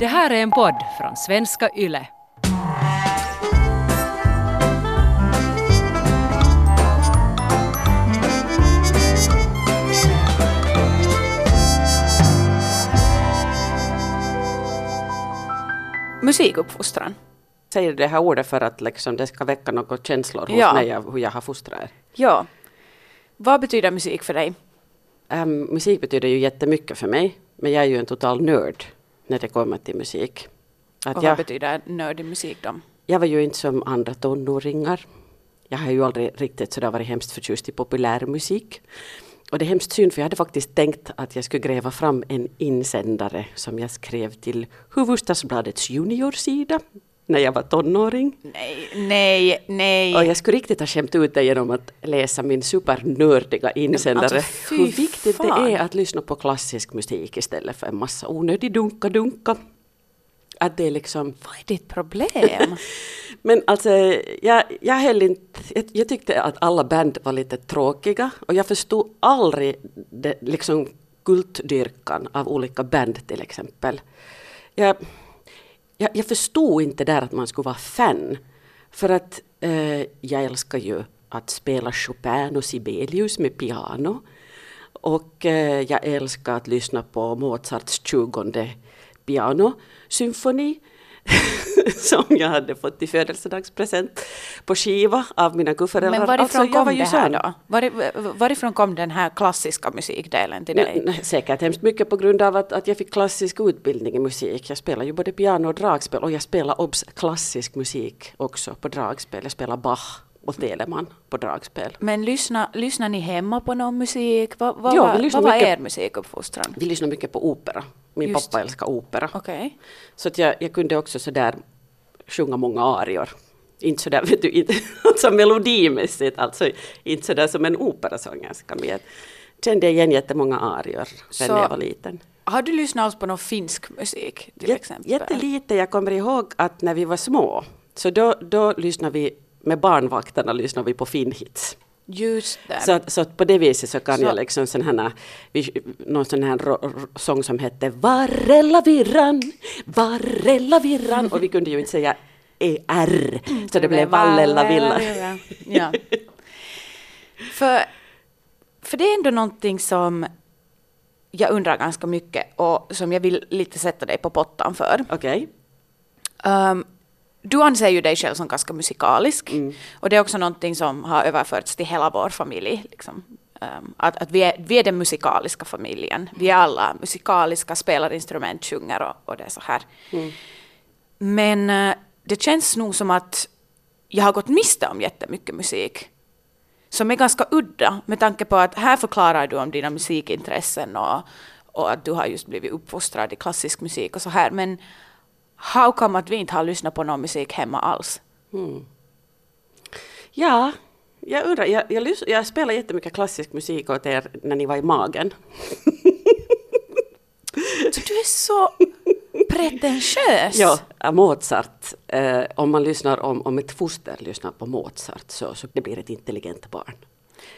Det här är en podd från Svenska Yle. Musikuppfostran. Säger det här ordet för att liksom det ska väcka några känslor hos mig av hur jag har fostrat er. Ja. Vad betyder musik för dig? Musik betyder ju jättemycket för mig. Men jag är ju en total nörd när det kommer till musik. Vad betyder nörd i musik då? Jag var ju inte som andra tonåringar. Jag har ju aldrig riktigt sådär varit hemskt förtjust i populär musik. Och det är hemskt synd, för jag hade faktiskt tänkt att jag skulle gräva fram en insändare som jag skrev till Hufvudstadsbladets juniorsida när jag var tonåring. Nej. Och jag skulle riktigt ha skämt ut det genom att läsa min supernördiga insändare. Alltså, hur viktigt det är att lyssna på klassisk musik istället för en massa onödig dunka. Att det är liksom... Vad är ditt problem? Men alltså, jag tyckte att alla band var lite tråkiga. Och jag förstod aldrig det, liksom kultdyrkan av olika band till exempel. Jag förstod inte där att man skulle vara fan. För att jag älskar ju att spela Chopin och Sibelius med piano. Och jag älskar att lyssna på Mozarts 20:e pianosymfoni som jag hade fått i födelsedagspresent på skiva av mina gudföräldrar. Men varifrån kom den här klassiska musikdelen till dig? Nej, säkert hemskt mycket på grund av att jag fick klassisk utbildning i musik. Jag spelar ju både piano och dragspel, och jag spelar klassisk musik också på dragspel. Jag spelar Bach och Telemann på dragspel. Men lyssnar ni hemma på någon musik? Vad var er musikuppfostran? Vi lyssnar mycket på opera. Min pappa älskar opera. Okay. Så att jag kunde också sådär sjunga många arior. Inte sådär, vet du, inte alltså melodimässigt. Alltså inte sådär som en operasångerska. Men jag kände igen jättemånga arior när jag var liten. Har du lyssnat på någon finsk musik till exempel? Jättelite. Jag kommer ihåg att när vi var små, så då lyssnade vi med barnvaktarna på finhits. Just det. Så att på det viset så kan jag liksom sång som hette Varella virran, och vi kunde ju inte säga ER, så det blev Vallella villa. Ja. För det är ändå någonting som jag undrar ganska mycket och som jag vill lite sätta dig på pottan för. Okej. Okay. Du anser ju dig själv som ganska musikalisk. Mm. Och det är också någonting som har överförts till hela vår familj. Liksom. Att vi är den musikaliska familjen. Vi är alla musikaliska, spelar instrument, sjunger och det är så här. Mm. Men det känns nog som att jag har gått miste om jättemycket musik. Som är ganska udda med tanke på att här förklarar du om dina musikintressen. Och att du har just blivit uppfostrad i klassisk musik och så här. Men... How come att vi inte har lyssnat på någon musik hemma alls? Mm. Ja, jag undrar. Jag spelar jättemycket klassisk musik åt er när ni var i magen. Så du är så pretentiös. Ja, Mozart. Om man lyssnar om ett foster lyssnar på Mozart så det blir ett intelligent barn.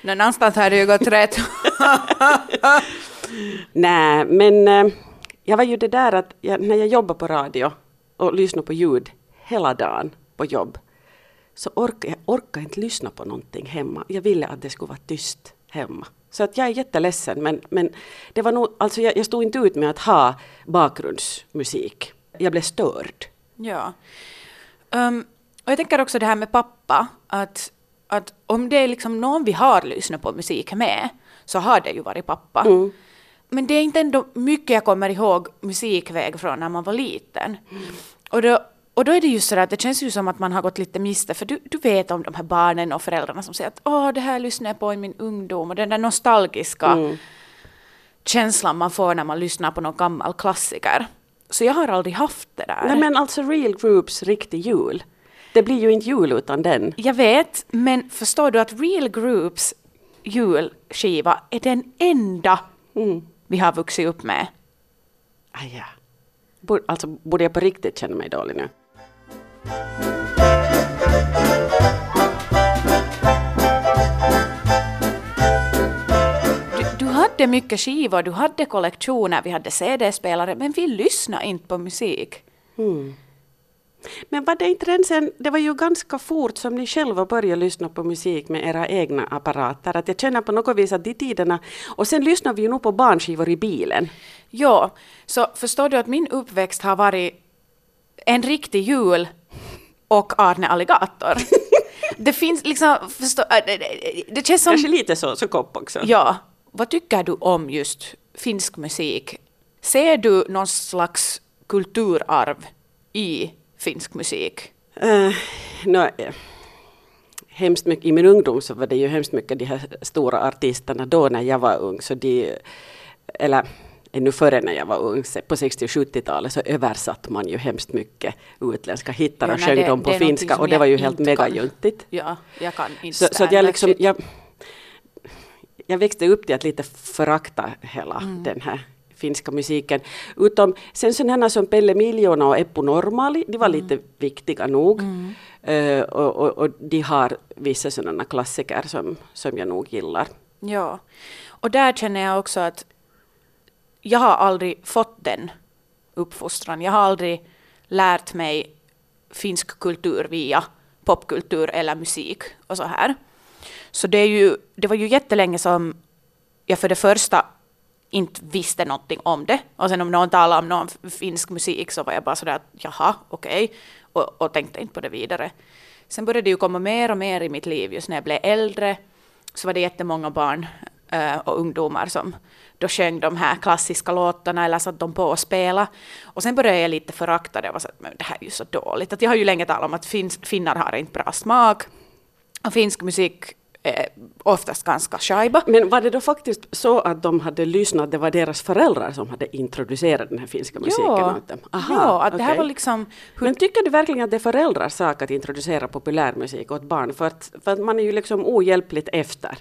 Men någonstans har det ju gått rätt. Nej, men jag var ju det där att när jag jobbar på radio och lyssnar på ljud hela dagen på jobb, så orkar jag inte lyssna på någonting hemma. Jag ville att det skulle vara tyst hemma. Så att jag är jätteledsen, men det var nog, alltså jag stod inte ut med att ha bakgrundsmusik. Jag blev störd. Ja. Och jag tänker också det här med pappa, att om det är liksom någon vi har lyssnat på musik med, så har det ju varit pappa. Mm. Men det är inte ändå mycket jag kommer ihåg musikväg från när man var liten. Mm. Och då är det ju så att det känns ju som att man har gått lite miste. För du vet om de här barnen och föräldrarna som säger att det här lyssnar jag på i min ungdom. Och den där nostalgiska känslan man får när man lyssnar på någon gammal klassiker. Så jag har aldrig haft det där. Nej, men alltså Real Groups riktig jul. Det blir ju inte jul utan den. Jag vet, men förstår du att Real Groups julskiva är den enda... Mm. Vi har vuxit upp med. Ja. Alltså borde jag på riktigt känna mig dålig nu? Du hade hade mycket skivor, du hade kollektioner, vi hade CD-spelare, men vi lyssnade inte på musik. Mm. Men var det inte redan sen, det var ju ganska fort som ni själva började lyssna på musik med era egna apparater. Att jag känner på något vis att de tiderna, och sen lyssnar vi ju nog på barnskivor i bilen. Ja, så förstår du att min uppväxt har varit en riktig jul och Arne Alligator. Det finns liksom, förstå, det känns som... Kanske lite så kopp också. Ja, vad tycker du om just finsk musik? Ser du någon slags kulturarv i finsk musik? Hemskt mycket, i min ungdom så var det ju hemskt mycket de här stora artisterna då när jag var ung. Så de, eller ännu före när jag var ung, på 60- och 70-talet så översatt man ju hemskt mycket utländska hittar och sjöng dem på finska. Och det var ju helt megajuntigt. Ja, jag kan inte så att jag liksom... Jag växte upp till att lite förakta hela den här finska musiken. Utom sen sådana som Pelle Miljona och Eppu Normaali, de var lite viktiga nog. Mm. Och de har vissa sådana klassiker som jag nog gillar. Ja, och där känner jag också att jag har aldrig fått den uppfostran. Jag har aldrig lärt mig finsk kultur via popkultur eller musik och så här. Så det var ju jättelänge som jag för det första inte visste någonting om det. Och sen om någon talade om någon finsk musik så var jag bara sådär, jaha, okej. Och tänkte inte på det vidare. Sen började det ju komma mer och mer i mitt liv. Just när jag blev äldre så var det jättemånga barn och ungdomar som då sjöng de här klassiska låtarna eller satt de på och spela. Och sen började jag lite förakta det. Jag var så att, men det här är ju så dåligt. Att jag har ju länge talat om att finnar har inte bra smak. Och finsk musik är oftast ganska skajba. Men var det då faktiskt så att de hade lyssnat, det var deras föräldrar som hade introducerat den här finska musiken? Ja, åt dem? Aha, ja att det här var liksom... Men tycker du verkligen att det är föräldrars sak att introducera populärmusik åt barn? För att man är ju liksom ohjälpligt efter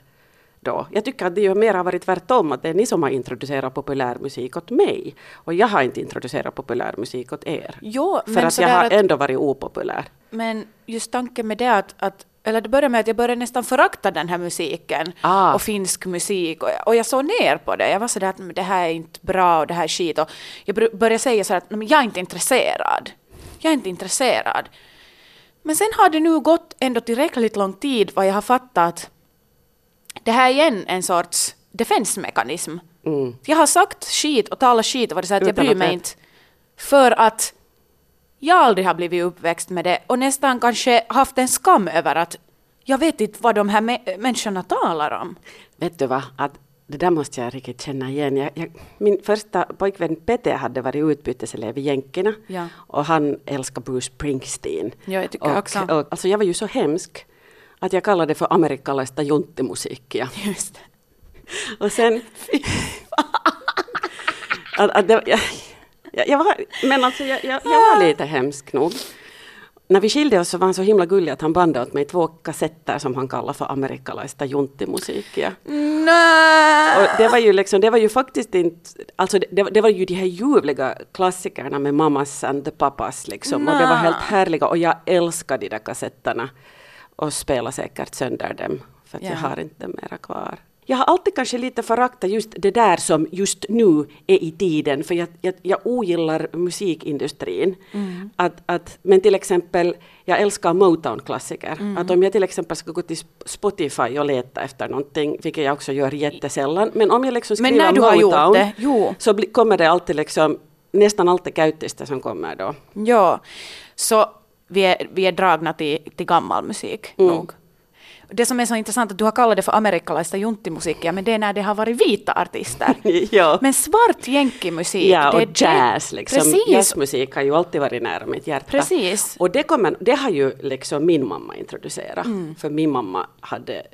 då. Jag tycker att det ju mer har varit tvärtom, att det är ni som har introducerat populärmusik åt mig. Och jag har inte introducerat populärmusik åt er. Jo, för men att jag har ändå varit opopulär. Men just tanken med det att eller det började med att jag började nästan förakta den här musiken och finsk musik. Och jag såg ner på det. Jag var sådär att det här är inte bra och det här är skit. Och jag började säga så att jag är inte intresserad. Men sen har det nu gått ändå tillräckligt lång tid vad jag har fattat. Det här är igen en sorts defensmekanism. Mm. Jag har sagt skit och talat skit och varit så att jag bryr mig inte. För att... Jag aldrig har blivit uppväxt med det och nästan kanske haft en skam över att jag vet inte vad de här människorna talar om. Vet du vad, att det där måste jag riktigt känna igen. Min första pojkvän Pete hade varit utbyteselev i Jänkerna och han älskar Bruce Springsteen. Ja, jag tycker och, också. Och, alltså jag var ju så hemsk att jag kallade det för amerikanska jontimusikia. Just det. Och sen... Jag var lite hemsk nog. När vi skilde oss så var han så himla gullig att han bandade åt mig 2 kassetter som han kallar för amerikanska jontimusikia. Nej! Och det var ju faktiskt inte... Alltså det var ju de här ljuvliga klassikerna med Mamas and the Papas liksom. Och det var helt härliga och jag älskade de där kassetterna. Och spelade säkert sönder dem för att jag har inte mera kvar. Jag har alltid kanske lite föraktat just det där som just nu är i tiden. För jag ogillar musikindustrin. Mm. Men till exempel, jag älskar Motown-klassiker. Mm. Att om jag till exempel ska gå till Spotify och leta efter någonting, vilket jag också gör jättesällan. Men om jag liksom skriver Motown så kommer det alltid liksom, nästan alltid käyttistä som kommer då. Ja, så vi är dragna till gammal musik nog. Det som är så intressant att du har kallat det för amerikanska jontimusikia, men det är när det har varit vita artister. Ja. Men svart jänkimusik. Ja, och det är jazz. Liksom. Jazzmusik har ju alltid varit nära mitt hjärta. Precis. Och det har ju liksom min mamma introducerat. Mm. För min mamma hade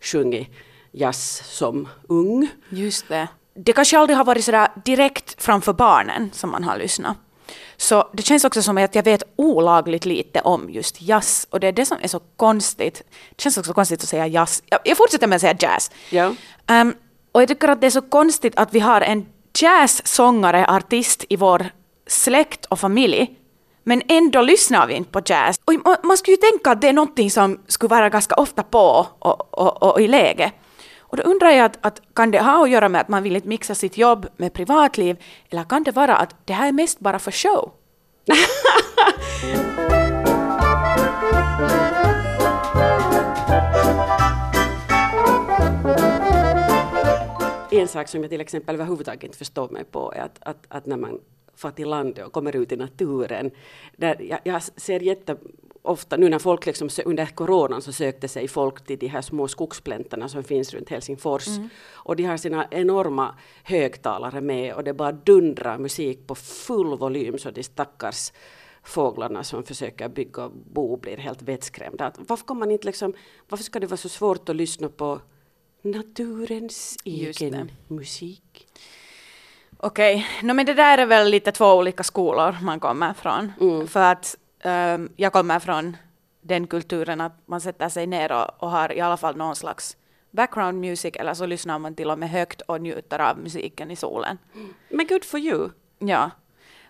sjungit jazz som ung. Just det. Det kanske aldrig har varit sådär direkt framför barnen som man har lyssnat. Så det känns också som att jag vet olagligt lite om just jazz. Och det är det som är så konstigt. Det känns också konstigt att säga jazz. Jag fortsätter med att säga jazz. Ja. Och jag tycker att det är så konstigt att vi har en jazzsångare, artist i vår släkt och familj. Men ändå lyssnar vi inte på jazz. Och man skulle ju tänka att det är någonting som skulle vara ganska ofta på och i läge. Och då undrar jag att kan det ha att göra med att man vill inte mixa sitt jobb med privatliv, eller kan det vara att det här är mest bara för show? En sak som jag till exempel överhuvudtaget inte förstår mig på är att när man far till landet och kommer ut i naturen, där jag ser jätteofta nu när folk liksom, under coronan så sökte sig folk till de här små skogspläntarna som finns runt Helsingfors. Mm. Och de har sina enorma högtalare med och det bara dundrar musik på full volym så de stackars fåglarna som försöker bygga och bo blir helt vettskrämda. Varför ska det vara så svårt att lyssna på naturens egen musik? Okej, men det där är väl lite två olika skolor man kommer från. Mm. För att jag kommer från den kulturen att man sätter sig ner och har i alla fall någon slags background music, eller så lyssnar man till och med högt och njuter av musiken i solen. Mm. Men good for you. Ja,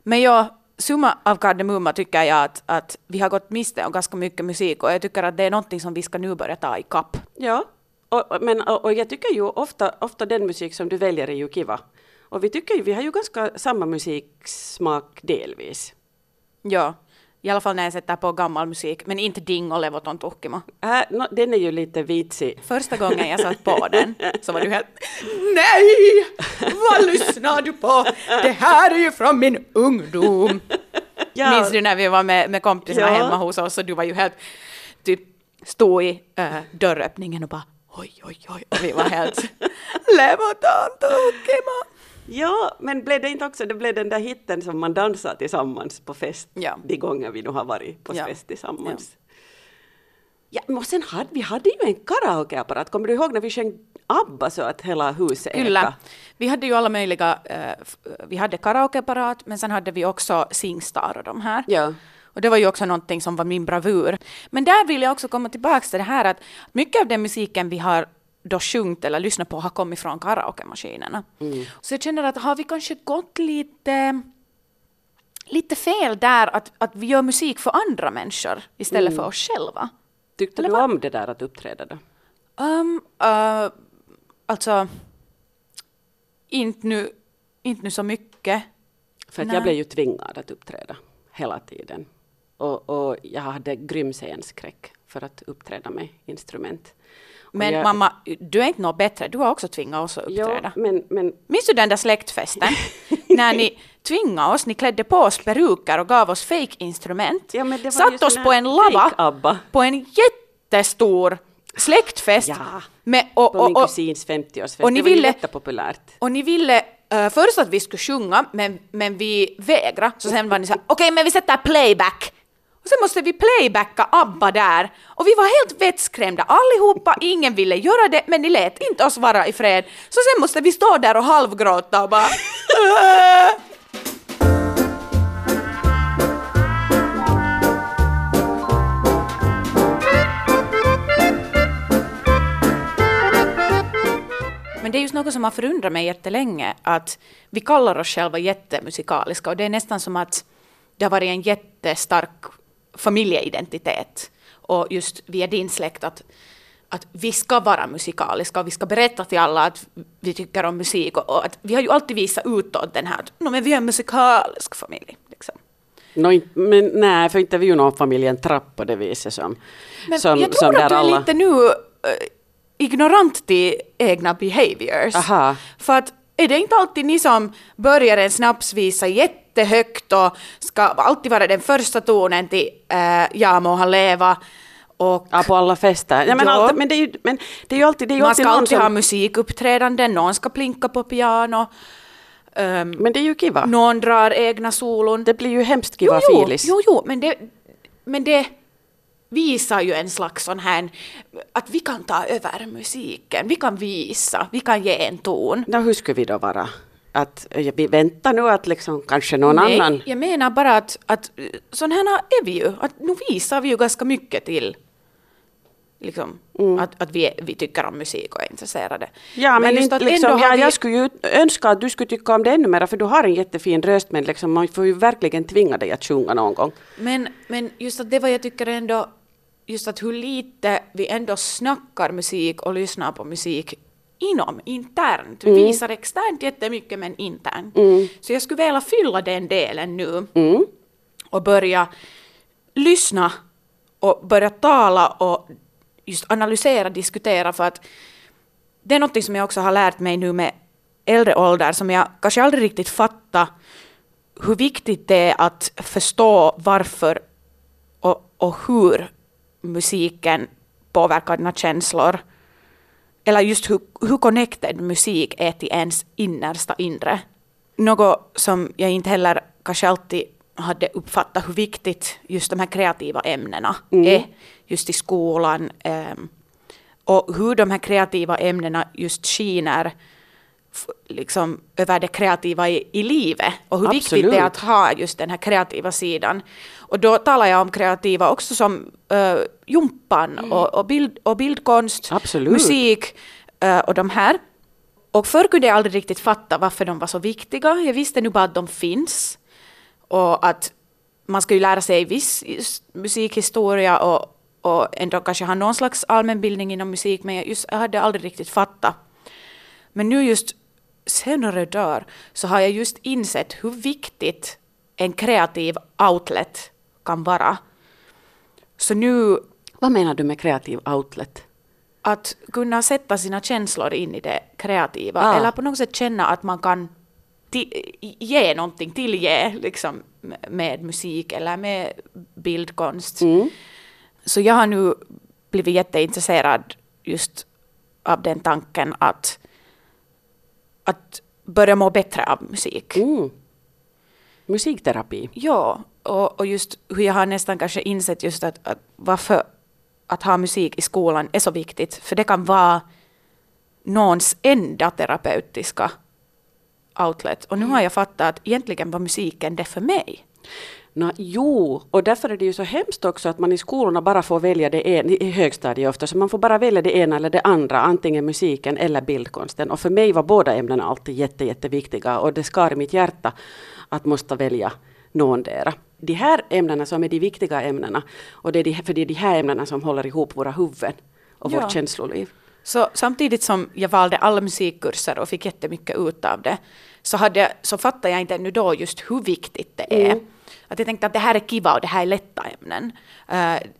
men jag summa av kardemumma tycker jag att vi har gått miste om ganska mycket musik, och jag tycker att det är någonting som vi ska nu börja ta i kapp. Ja. Och jag tycker ju ofta den musik som du väljer är ju kiva. Och vi har ju ganska samma musiksmak delvis. Ja, i alla fall när jag sätter på gammal musik. Men inte Dingo Levotton Tuhkimo. Den är ju lite vitsig. Första gången jag satt på den så var du helt... Nej! Vad lyssnar du på? Det här är ju från min ungdom. Ja. Minns du när vi var med kompisarna hemma hos oss och du var ju helt... Stod i dörröppningen och bara oj. Och vi var helt Levoton Tuhkimo. Ja, men blev det inte också, det blev den där hitten som man dansade tillsammans på fest. Ja. De gånger vi nu har varit på fest tillsammans. Ja, och sen vi hade ju en karaokeapparat. Kommer du ihåg när vi sjöng ABBA så att hela huset äta? Kyllä. Vi hade ju alla möjliga, vi hade karaokeapparat, men sen hade vi också Singstar och de här. Ja. Och det var ju också någonting som var min bravur. Men där vill jag också komma tillbaka till det här att mycket av den musiken vi har då sjungt eller lyssnat på har kommit från karaoke-maskinerna. Mm. Så jag känner att har vi kanske gått lite fel där att vi gör musik för andra människor istället för oss själva. Tyckte eller du om det där att uppträda då? Alltså, inte nu så mycket. För att jag blev ju tvingad att uppträda hela tiden. Och jag hade grym scenskräck för att uppträda med instrument. Men mamma, du är inte något bättre. Du har också tvingat oss att uppträda. Ja, men... Minns du den där släktfesten? När ni tvingade oss, ni klädde på oss perukar och gav oss fake-instrument. Ja, satt oss på en lava på en jättestor släktfest. Ja, med, på min kusins 50-årsfest. Och det var jättepopulärt. Och ni ville... först att vi skulle sjunga, men vi vägrade. Så sen var ni så här, okej, men vi sätter playback. Och sen måste vi playbacka ABBA där. Och vi var helt vettskrämda allihopa. Ingen ville göra det, men ni lät inte oss vara i fred. Så sen måste vi stå där och halvgråta och bara... Men det är just något som har förundrat mig jättelänge, att vi kallar oss själva jättemusikaliska, och det är nästan som att det har varit en jättestark familjeidentitet, och just via din släkt att vi ska vara musikaliska och vi ska berätta till alla att vi tycker om musik, och att vi har ju alltid visat utåt den här, men vi är en musikalisk familj liksom. Nej, för inte vi ju någon familjen trapp på det viset som... Men som, jag tror som att du är alla... lite nu... ignorant till egna behaviors. Aha. För att är det inte alltid ni som börjar en snapsvisa jättehögt och ska alltid vara den första tonen till jag må han leva och... Ja, på alla fester. Ja, men det är ju alltid... Det är ju man alltid ska alltid ha musikuppträdanden, någon ska plinka på piano. Men det är ju kiva. Någon drar egna solon. Det blir ju hemskt kiva filis. Jo, men det visar ju en slags sån här, att vi kan ta över musiken, vi kan visa, vi kan ge en ton. Ja, hur ska vi då vara? Att vi väntar nu att liksom kanske någon annan... Nej, jag menar bara att sån här är vi ju, att nu visar vi ju ganska mycket till liksom, att vi tycker om musik och är intresserade. Ja, men just att liksom, jag skulle ju önska att du skulle tycka om det ännu mer, för du har en jättefin röst, men liksom, man får ju verkligen tvinga dig att sjunga någon gång. Men just att det var jag tycker ändå, just att hur lite vi ändå snackar musik och lyssnar på musik inom, internt. Du visar externt jättemycket men internt. Mm. Så jag skulle vilja fylla den delen nu och börja lyssna och börja tala och just analysera, diskutera, för att det är något som jag också har lärt mig nu med äldre ålder som jag kanske aldrig riktigt fattar hur viktigt det är att förstå varför och hur musiken påverkar dina känslor. Eller just hur connected musik är till ens innersta inre. Något som jag inte heller kanske alltid hade uppfattat hur viktigt just de här kreativa ämnena är just i skolan. Och hur de här kreativa ämnena just skiner liksom över det kreativa i livet. Och hur viktigt det är att ha just den här kreativa sidan. Och då talar jag om kreativa också som jumpan och bildkonst, musik och de här. Och förr kunde jag aldrig riktigt fatta varför de var så viktiga. Jag visste nu bara att de finns. Och att man ska ju lära sig viss musikhistoria och ändå kanske ha någon slags allmänbildning inom musik. Men jag hade aldrig riktigt fattat. Men nu just senare där så har jag just insett hur viktigt en kreativ outlet kan vara. Så nu... Vad menar du med kreativ outlet? Att kunna sätta sina känslor in i det kreativa. Ah. Eller på något sätt känna att man kan ge någonting, tillge liksom, med musik eller med bildkonst. Mm. Så jag har nu blivit jätteintresserad just av den tanken att börja må bättre av musik. Mm. Musikterapi. Ja, och just hur jag har nästan kanske insett just att varför att ha musik i skolan är så viktigt. För det kan vara någons enda terapeutiska outlet. Och nu har jag fattat att egentligen var musiken det för mig. No, jo, och därför är det ju så hemskt också att man i skolorna bara får välja det ena, i högstadiet ofta, så man får bara välja det ena eller det andra, antingen musiken eller bildkonsten. Och för mig var båda ämnena alltid jätteviktiga och det skar i mitt hjärta att måste välja någondera. De här ämnena som är de viktiga ämnena, och för det är de här ämnena som håller ihop våra huvuden och vårt känsloliv. Så samtidigt som jag valde alla musikkurser och fick jättemycket ut av det, så fattade jag inte ännu då just hur viktigt det är. Att jag tänkte att det här är kiva och det här är lätta ämnen.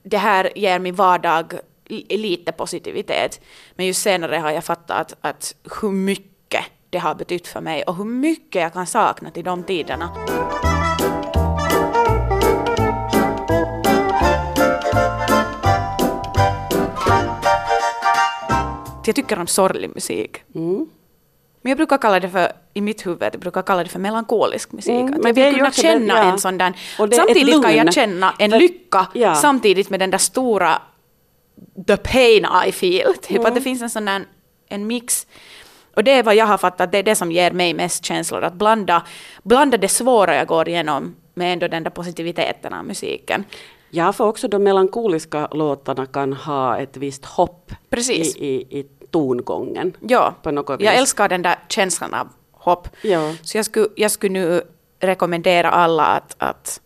Det här ger min vardag lite positivitet. Men ju senare har jag fattat att hur mycket det har betytt för mig och hur mycket jag kan sakna till de tiderna. Jag tycker om sorglig musik. Mm. Men jag brukar kalla det för, i mitt huvud, jag brukar kalla det för melankolisk musik. Att jag vill kunna känna en sån där, samtidigt kan jag känna en lycka, samtidigt med den där stora the pain I feel. Typ att det finns en sån där, en mix. Och det är vad jag har fattat, det är det som ger mig mest känslor. Att blanda det svåra jag går igenom med ändå den där positiviteten av musiken. Ja, för också de melankoliska låtarna kan ha ett visst hopp i tongången. Ja, på något vis. Jag älskar den där känslan av hopp. Ja. Så jag skulle nu rekommendera alla att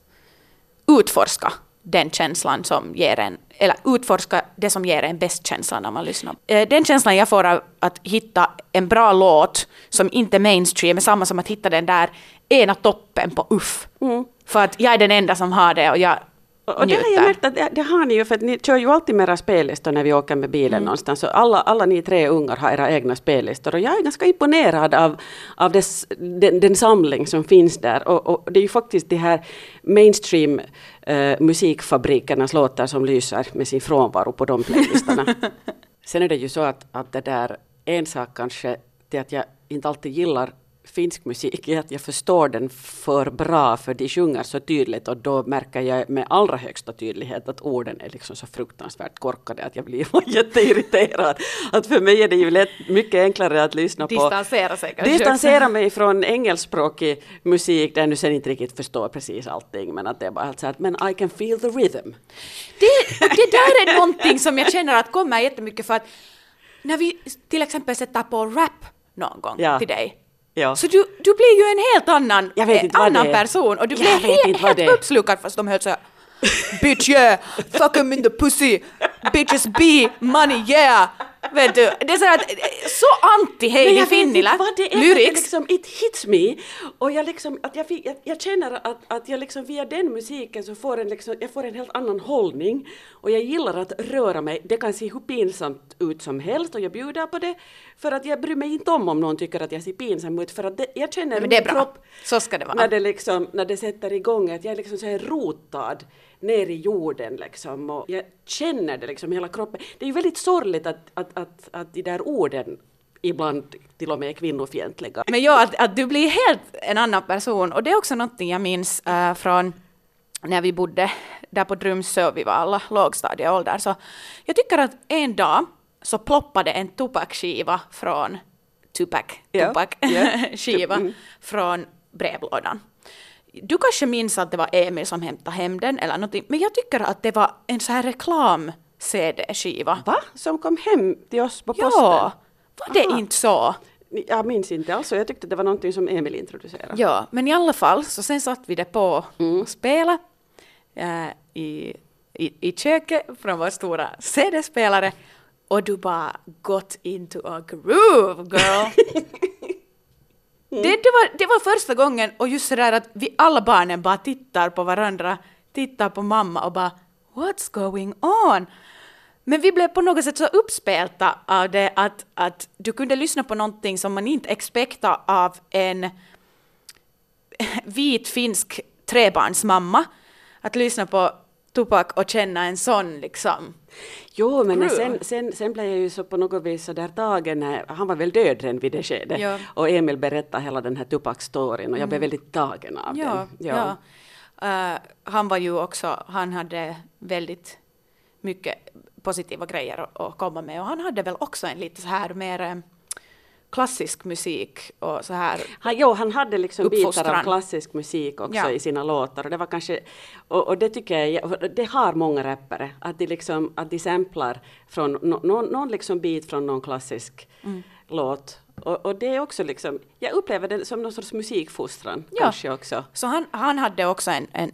utforska den känslan som ger en, eller utforska det som ger en bäst känsla när man lyssnar. Den känslan jag får av att hitta en bra låt som inte mainstream är samma som att hitta den där ena toppen på uff. Mm. För att jag är den enda som har det och jag... Och det har jag märkt att det har ni ju, för att ni kör ju alltid med era spellistor när vi åker med bilen någonstans. Så alla ni tre ungar har era egna spellistor. Och jag är ganska imponerad av den samling som finns där. Och det är ju faktiskt de här mainstream musikfabrikernas låtar som lyser med sin frånvaro på de playlistorna. Sen är det ju så att det där en sak kanske till att jag inte alltid gillar finsk musik är att jag förstår den för bra, för de sjunger så tydligt och då märker jag med allra högsta tydlighet att orden är liksom så fruktansvärt korkade att jag blir jätteirriterad. Att för mig är det ju mycket enklare att lyssna på. Distansera mig från engelskspråkig musik där jag nu sen inte riktigt förstår precis allting, men att det är bara så här, men I can feel the rhythm. Det där är någonting som jag känner att kommer jättemycket för att när vi till exempel sätter på rap någon gång till dig. Ja. Så du blir ju en helt annan person och du blir helt uppslukad fast de hör så här, bitch yeah, fuck 'em in the pussy, bitches be, money yeah, Vet du, det är så att så anti Heidi Finnilä lyrics liksom, it hits me, och jag liksom att jag känner att jag liksom via den musiken så får en liksom, jag får en helt annan hållning, och jag gillar att röra mig. Det kan se hur pinsamt ut som helst och jag bjuder på det, för att jag bryr mig inte om någon tycker att jag ser pinsam ut, för att det, jag känner min kropp så ska det vara. När det liksom när det sätter igång att jag liksom så här rotad ner i jorden liksom, och jag känner det liksom hela kroppen. Det är ju väldigt sorgligt att de där orden ibland till och med kvinnofientliga. Men ja, att du blir helt en annan person, och det är också någonting jag minns från när vi bodde där på Drumsö, vi var alla lågstadieåldrar, så jag tycker att en dag så ploppade en Tupac-skiva från Tupac-skiva från brevlådan. Du kanske minns att det var Emil som hämtade hem den eller någonting, men jag tycker att det var en så här reklam-CD-skiva. Va? Som kom hem till oss på posten? Ja, var det inte så? Jag minns inte alls, jag tyckte det var någonting som Emil introducerade. Ja, men i alla fall så sen satt vi det på och spelade i köket från vår stora CD-spelare, och du bara got into a groove, girl. Det var första gången, och just sådär att vi alla barnen bara tittar på varandra, tittar på mamma och bara what's going on? Men vi blev på något sätt så uppspelta av det att du kunde lyssna på någonting som man inte expectar av en vit finsk trebarnsmamma, att lyssna på Tupac och känna en sån liksom. Jo, men sen blev jag ju så på något vis så där tagen, han var väl död redan vid det skedet, ja. Och Emil berättade hela den här Tupac-storyn, och jag blev väldigt tagen av den. Ja. Han var ju också, han hade väldigt mycket positiva grejer att komma med, och han hade väl också en lite så här mer klassisk musik och så här. Han hade liksom bitar av klassisk musik också i sina låtar, och det var kanske och det tycker jag det har många rappare, att de liksom att de samplar från någon liksom bit från någon klassisk låt, och det är också liksom jag upplever det som någon sorts musikfostran kanske också. Så han hade också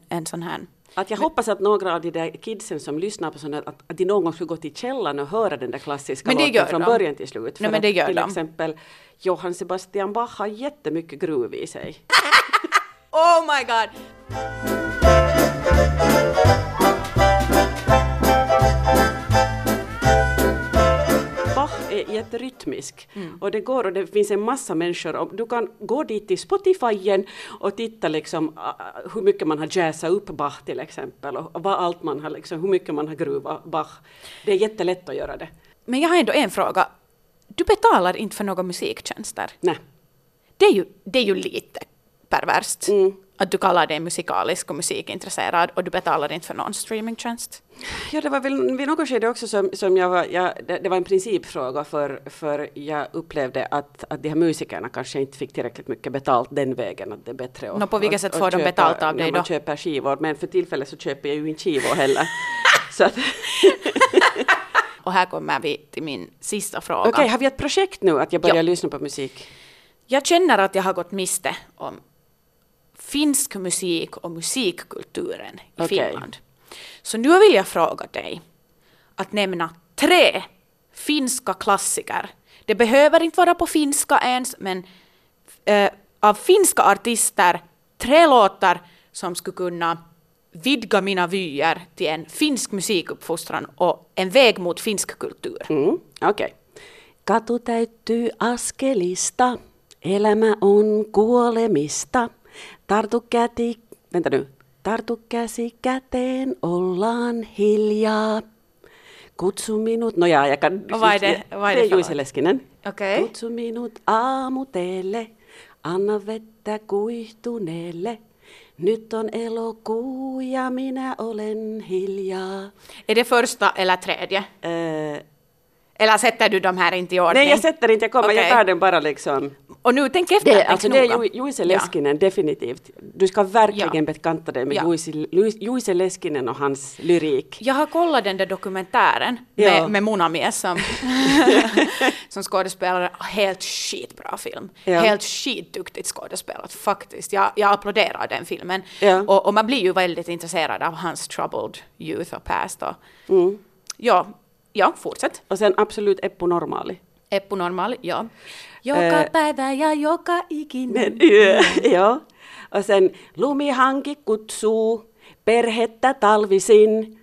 en sån här. Att jag hoppas att några av de där kidsen som lyssnar på sådana, att de någon gång skulle gå till källan och höra den där klassiska låten från början till slut. För men det gör att, till exempel Johann Sebastian Bach har jättemycket groove i sig. Oh my god! Är jätterytmisk och det går, och det finns en massa människor, och du kan gå dit till Spotify och titta liksom hur mycket man har jazzat upp Bach till exempel, och vad allt man har liksom, hur mycket man har gruvat Bach. Det är jättelätt att göra det. Men jag har ändå en fråga. Du betalar inte för några musiktjänster? Nej. Det är ju lite perverst att du kallar dig musikalisk och musikintresserad, och du betalar inte för någon streamingtjänst. Ja, det var väl vid något skede också som det var en principfråga, för jag upplevde att de här musikerna kanske inte fick tillräckligt mycket betalt den vägen, att det är bättre på vilket sätt får de betalt av dig då? När man köper skivor, men för tillfället så köper jag ju inte skivor heller. Så att och här kommer vi till min sista fråga. Okej, har vi ett projekt nu att jag börjar lyssna på musik? Jag känner att jag har gått miste om finsk musik och musikkulturen i Finland. Så nu vill jag fråga dig att nämna 3 finska klassiker. Det behöver inte vara på finska ens, men av finska artister 3 låtar som skulle kunna vidga mina vyer till en finsk musikuppfostran och en väg mot finsk kultur. Okej. Katu täyttyy askelista, elämä on kuolemista. Tartu käsi käteen, ollaan hiljaa. Kutsu minut, no jaa, det är Juice Leskinen. Okay. Kutsu minut aamuteelle, anna vettä kuihtuneelle. Nyt on elokuu ja minä olen hiljaa. Är det första eller tredje? Eller sätter du de här inte i ordning? Nej, jag sätter inte, jag kommer, jag tar den bara liksom. Och nu tänk efter. Det är Juice Leskinen, definitivt. Du ska verkligen bekanta dig med Juice Leskinen och hans lyrik. Jag har kollat den där dokumentären med Mona Mé som skådespelare. Helt skitbra film. Ja. Helt skitduktigt skådespelat faktiskt. Jag applåderar den filmen. Ja. Och man blir ju väldigt intresserad av hans troubled youth och past. Joo, fortsätt. Och sen absolut Eppu Normaali. Eppu Normaali, joo. Joka päivä ja joka ikinen yö. Joo. Och sen lumihanki kutsuu perhettä talvisin.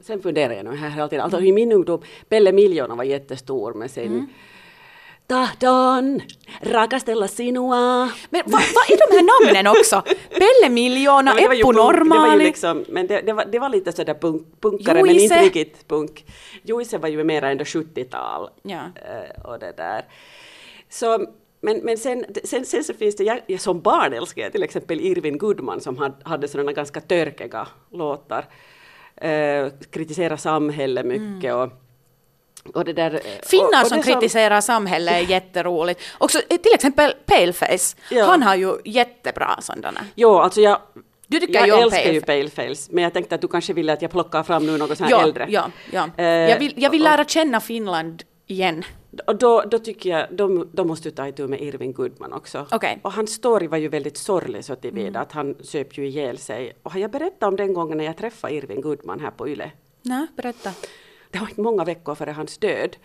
Sen funderar jag nu här hela tiden. Alltså i min ungdom, Pelle Miljona var jättestor med sin... Mm. Tahdon rakastella sinua. Men vad är de här namnen också? Pelle Miljona, ja, Eppu Normaali. Det var ju liksom, men det var lite sådär punkare, Juice. Men inte riktigt punk. Juice var ju mera ändå 70-tal. Ja. Och det där. Så... Men sen så finns det, jag som barn älskar jag till exempel Irwin Goodman som hade sådana ganska törkiga låtar. Kritisera samhället mycket och det där. Finnar som kritiserar samhället är jätteroligt. Också till exempel Paleface, ja. Han har ju jättebra sådana. Jo, alltså jag älskar ju Paleface, men jag tänkte att du kanske ville att jag plockar fram nu något så här äldre. Ja. Jag vill lära känna Finland igen. Och då tycker jag, då måste du ta itu med Irwin Goodman också. Okay. Och hans story var ju väldigt sorglig så tillvida att han söp ju ihjäl sig. Och har jag berättat om den gången när jag träffade Irwin Goodman här på Yle? Nej, berätta. Det var inte många veckor före hans död.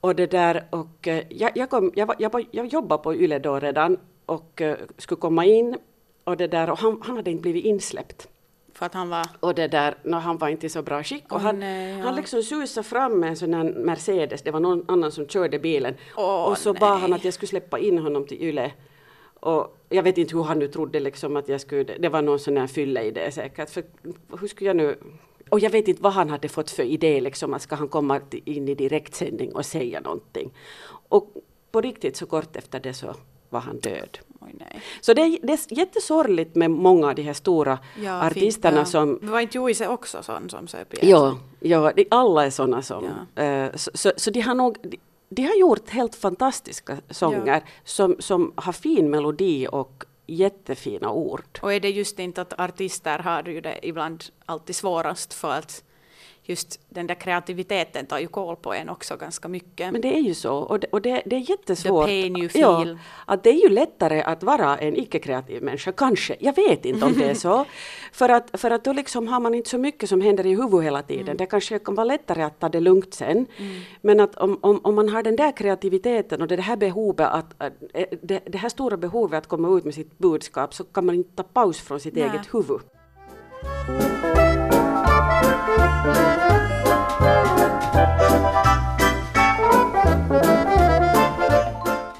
Och det där, och jag jobbade på Yle då redan och skulle komma in. Och det där, och han hade inte blivit insläppt. För att han var... Och det där, han var inte i så bra skick. Och han liksom susade fram med en sån här Mercedes. Det var någon annan som körde bilen. Och så bad han att jag skulle släppa in honom till Yle. Och jag vet inte hur han nu trodde liksom att jag skulle... Det var någon sån här fylla idé säkert. För hur skulle jag nu... Och jag vet inte vad han hade fått för idé liksom. Att ska han komma in i direktsändning och säga någonting. Och på riktigt så kort efter det så... var han död. Oj, nej. Så det är jättesorgligt med många av de här stora artisterna som... Det var inte Juice också sån som söp igen? Ja, alla är såna som... Ja. Så de har nog... De har gjort helt fantastiska sånger som har fin melodi och jättefina ord. Och är det just inte att artister har ju det ibland alltid svårast för att just den där kreativiteten tar ju koll på en också ganska mycket. Men det är ju så. Och det är jättesvårt. The pain you feel. Ja, att det är ju lättare att vara en icke-kreativ människa. Kanske. Jag vet inte om det är så. För att då liksom har man inte så mycket som händer i huvudet hela tiden. Det kanske kan vara lättare att ta det lugnt sen. Men att om man har den där kreativiteten och det här behovet att det här stora behovet att komma ut med sitt budskap, så kan man inte ta paus från sitt eget huvud.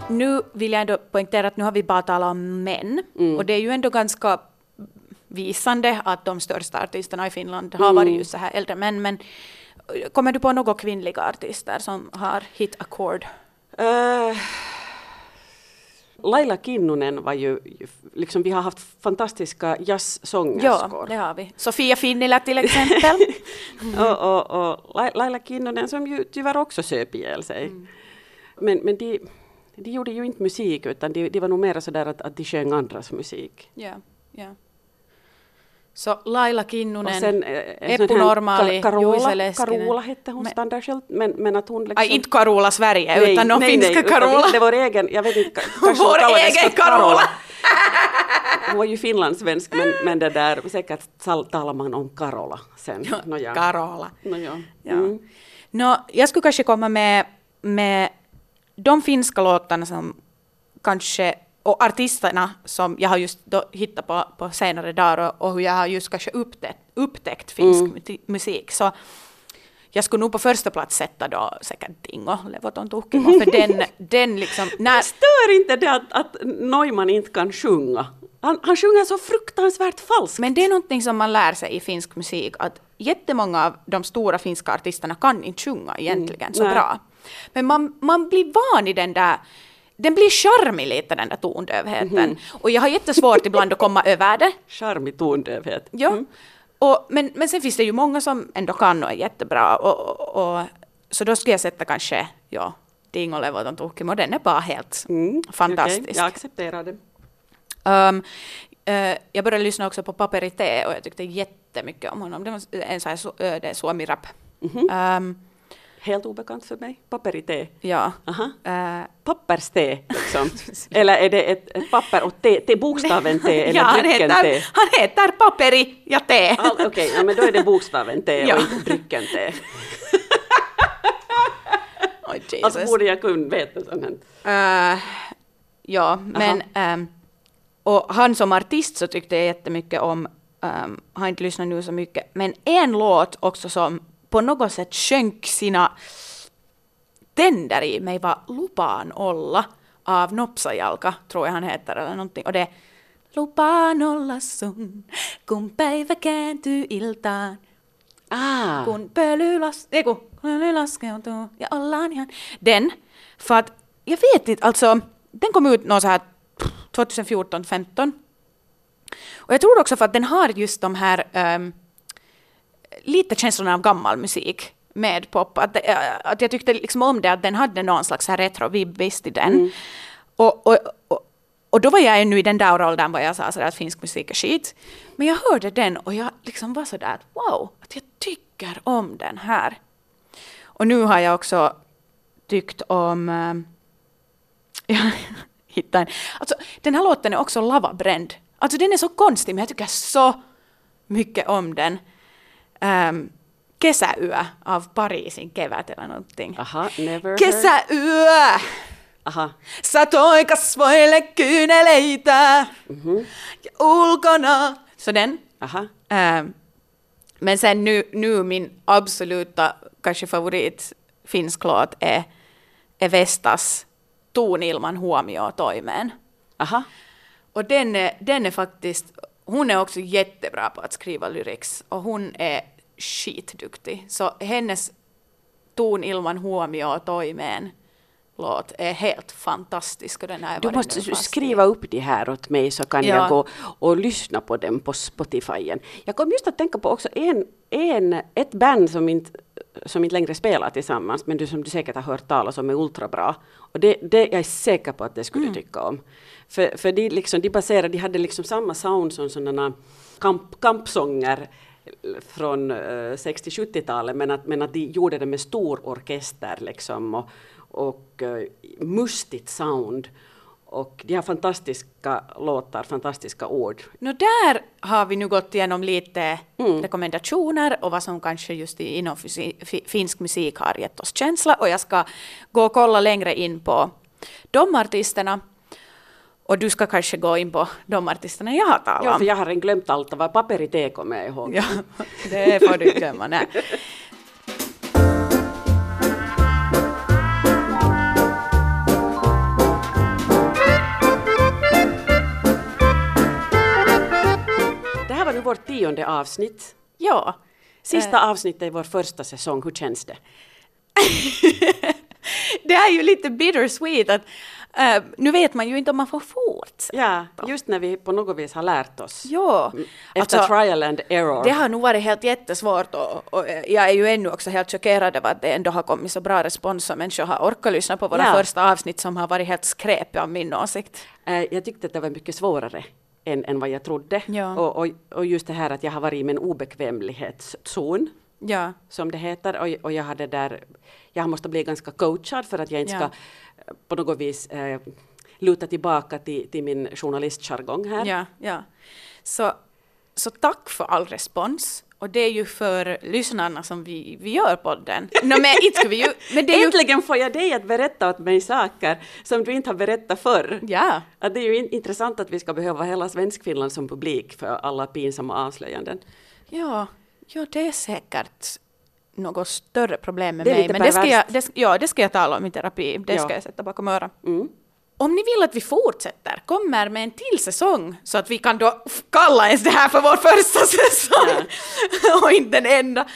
Nu vill jag ändå poängtera att nu har vi bara talat om män. Och det är ju ändå ganska visande att de största artisterna i Finland har varit just så här äldre män. Men kommer du på några kvinnliga artister som har hit accord? Laila Kinnunen var ju, liksom, vi har haft fantastiska jazzsångerskor. Ja, det har vi. Sofia Finnila till exempel. Och Laila Kinnunen som ju tyvärr också söp ihjäl sig. Men de gjorde ju inte musik, utan de var nog mer sådär att de sjöng andras musik. Ja. Så Laila Kinnunen, sen, Eppu Normaali, Juice Leskinen. Karula hette hon standardsköld. Men att hon liksom... Inte Karula Sverige, utan någon finska Karula. Det var egen, jag vet inte. Vår egen Karula! Hon var ju finlandssvensk, men det där, säkert talar man om Karola sen. Karola. Jag skulle kanske komma med de finska låtarna som kanske... Och artisterna som jag har just hittat på senare dagar och hur jag har just kanske upptäckt finsk musik. Så jag skulle nog på första plats sätta då säkert Dingo Levotton Tuhkimo. För den liksom... Jag stör inte det att Neumann inte kan sjunga. Han sjunger så fruktansvärt falskt. Men det är någonting som man lär sig i finsk musik. Att jättemånga av de stora finska artisterna kan inte sjunga egentligen så bra. Men man blir van i den där... Den blir charmig lite, den där tondövheten. Och jag har jättesvårt ibland att komma över det. Charmig tondövhet. Ja. Men sen finns det ju många som ändå kan och är jättebra. Och så då skulle jag sätta kanske Dingo Levotton Tuhkimo. Den är bara helt fantastisk. Okay. Jag accepterar det. Jag började lyssna också på Paperi T och jag tyckte jättemycket om honom. Det var en sån här det är suomi-rap. helt obekant för mig. Paperi T. Ja. Pappers T. Liksom. Eller är det ett papper och T? T-bokstaven T eller ja, drycken T? Han heter Paperi ja T. Okej, ja, men då är det bokstaven T och inte drycken T. Oh, alltså borde jag kunna veta sånt här. Ja, men och han som artist så tyckte jag jättemycket om, har inte lyssnat nu så mycket, men en låt också som på något sätt sjönk sina tänder i mig var Lupaan olla av Nopsajalka, tror jag han heter eller någonting. Och det Lupaan olla sun, kun päivä kääntyy iltaan. Ah. Kun pöly laskeutuu ja ollaan ihan. Den, för att jag vet inte, alltså den kom ut någon så här 2014-15. Och jag tror också för att den har just de här lite känslorna av gammal musik med pop. Att jag tyckte liksom om det, att den hade någon slags retro-vibb i den. Mm. Och då var jag ännu i den där åldern var jag sa sådär att finsk musik är skit. Men jag hörde den och jag liksom var sådär att wow, att jag tycker om den här. Och nu har jag också tyckt om... hittar. Alltså, den här låten är också lavabränd. Alltså den är så konstig, men jag tycker så mycket om den. Kesäyö av Pariisin kevät eller någonting. Aha, never Kesäyö! Aha. Satoi kasvoille kyyneleitä ja ulkona. Så den. Aha. Men sen nu min absoluta kanske favorit finsk låt är Vestas Tuun ilman huomioon toimeen. Aha. Och den är faktiskt, hon är också jättebra på att skriva lyrics och hon är skitduktig. Så hennes Tuun ilman huomioon toimeen låt är helt fantastisk. Den här du måste skriva upp det här åt mig så kan jag gå och lyssna på den på Spotify. Jag kom just att tänka på också ett band som inte längre spelar tillsammans, men som du säkert har hört talas om är ultrabra. Och det jag är säker på att det skulle tycka om. För de, liksom, de hade liksom samma sound som sådana kampsånger från 60-70-talet, men att de gjorde det med stor orkester liksom, och mustigt sound. Och de har fantastiska låtar, fantastiska ord. No, där har vi nu gått igenom lite rekommendationer och vad som kanske just inom finsk musik har gett oss känsla. Och jag ska gå och kolla längre in på de artisterna. Och du ska kanske gå in på de artisterna jag har talat om. Ja, för jag har redan glömt allt vad Paperi T kommer jag ihåg. Ja, det får du glömma. Nej. Vårt 10:e avsnitt. Ja. Sista avsnittet i vår första säsong. Hur känns det? Det är ju lite bittersweet. Att, nu vet man ju inte om man får fortsätta. Ja, just när vi på något vis har lärt oss. Ja. Efter alltså, trial and error. Det har nog varit helt jättesvårt. Och jag är ju ännu också helt chockerad över att det ändå har kommit så bra respons. Och människor har orkat lyssna på våra första avsnitt som har varit helt skräp av min åsikt. Jag tyckte att det var mycket svårare än vad jag trodde. Ja. Och just det här att jag har varit i min obekvämlighetszon, som det heter. Och jag hade där, jag måste bli ganska coachad för att jag inte ska på något vis luta tillbaka till min journalistjargong här. Ja, ja. Så tack för all respons. Och det är ju för lyssnarna som vi gör podden. No, men inte vi ju, men det är ju... Äntligen får jag dig att berätta åt mig saker som du inte har berättat förr. Ja. Att det är ju intressant att vi ska behöva hela Svenskfinland som publik för alla pinsamma avslöjanden. Ja, det är säkert något större problem med mig. Men det ska jag tala om i terapi. Det ska jag sätta bakom öra. Mm. Om ni vill att vi fortsätter, kommer med en till säsong så att vi kan då kalla ens det här för vår första säsong och inte den enda.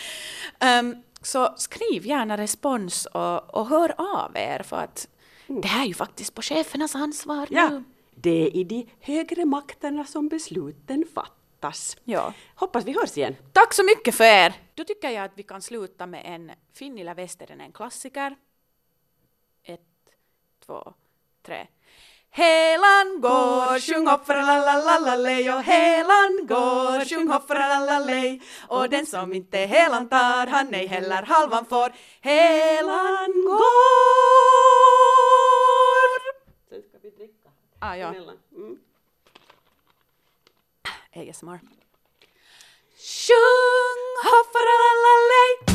Så skriv gärna respons och hör av er för att det här är ju faktiskt på chefernas ansvar nu. Det är i de högre makterna som besluten fattas. Ja. Hoppas vi hörs igen. Tack så mycket för er. Då tycker jag att vi kan sluta med en Finnila Västerinen klassiker. 1, 2, 3. Helan går, sjung hoppfralalalallej och helan går, sjung hoppfralallej. Och den som inte helan tar, han ej heller halvan får. Helan går. Sen ska vi dricka. Ah, ja. Mm. ASMR. Sjung hoppfralallej.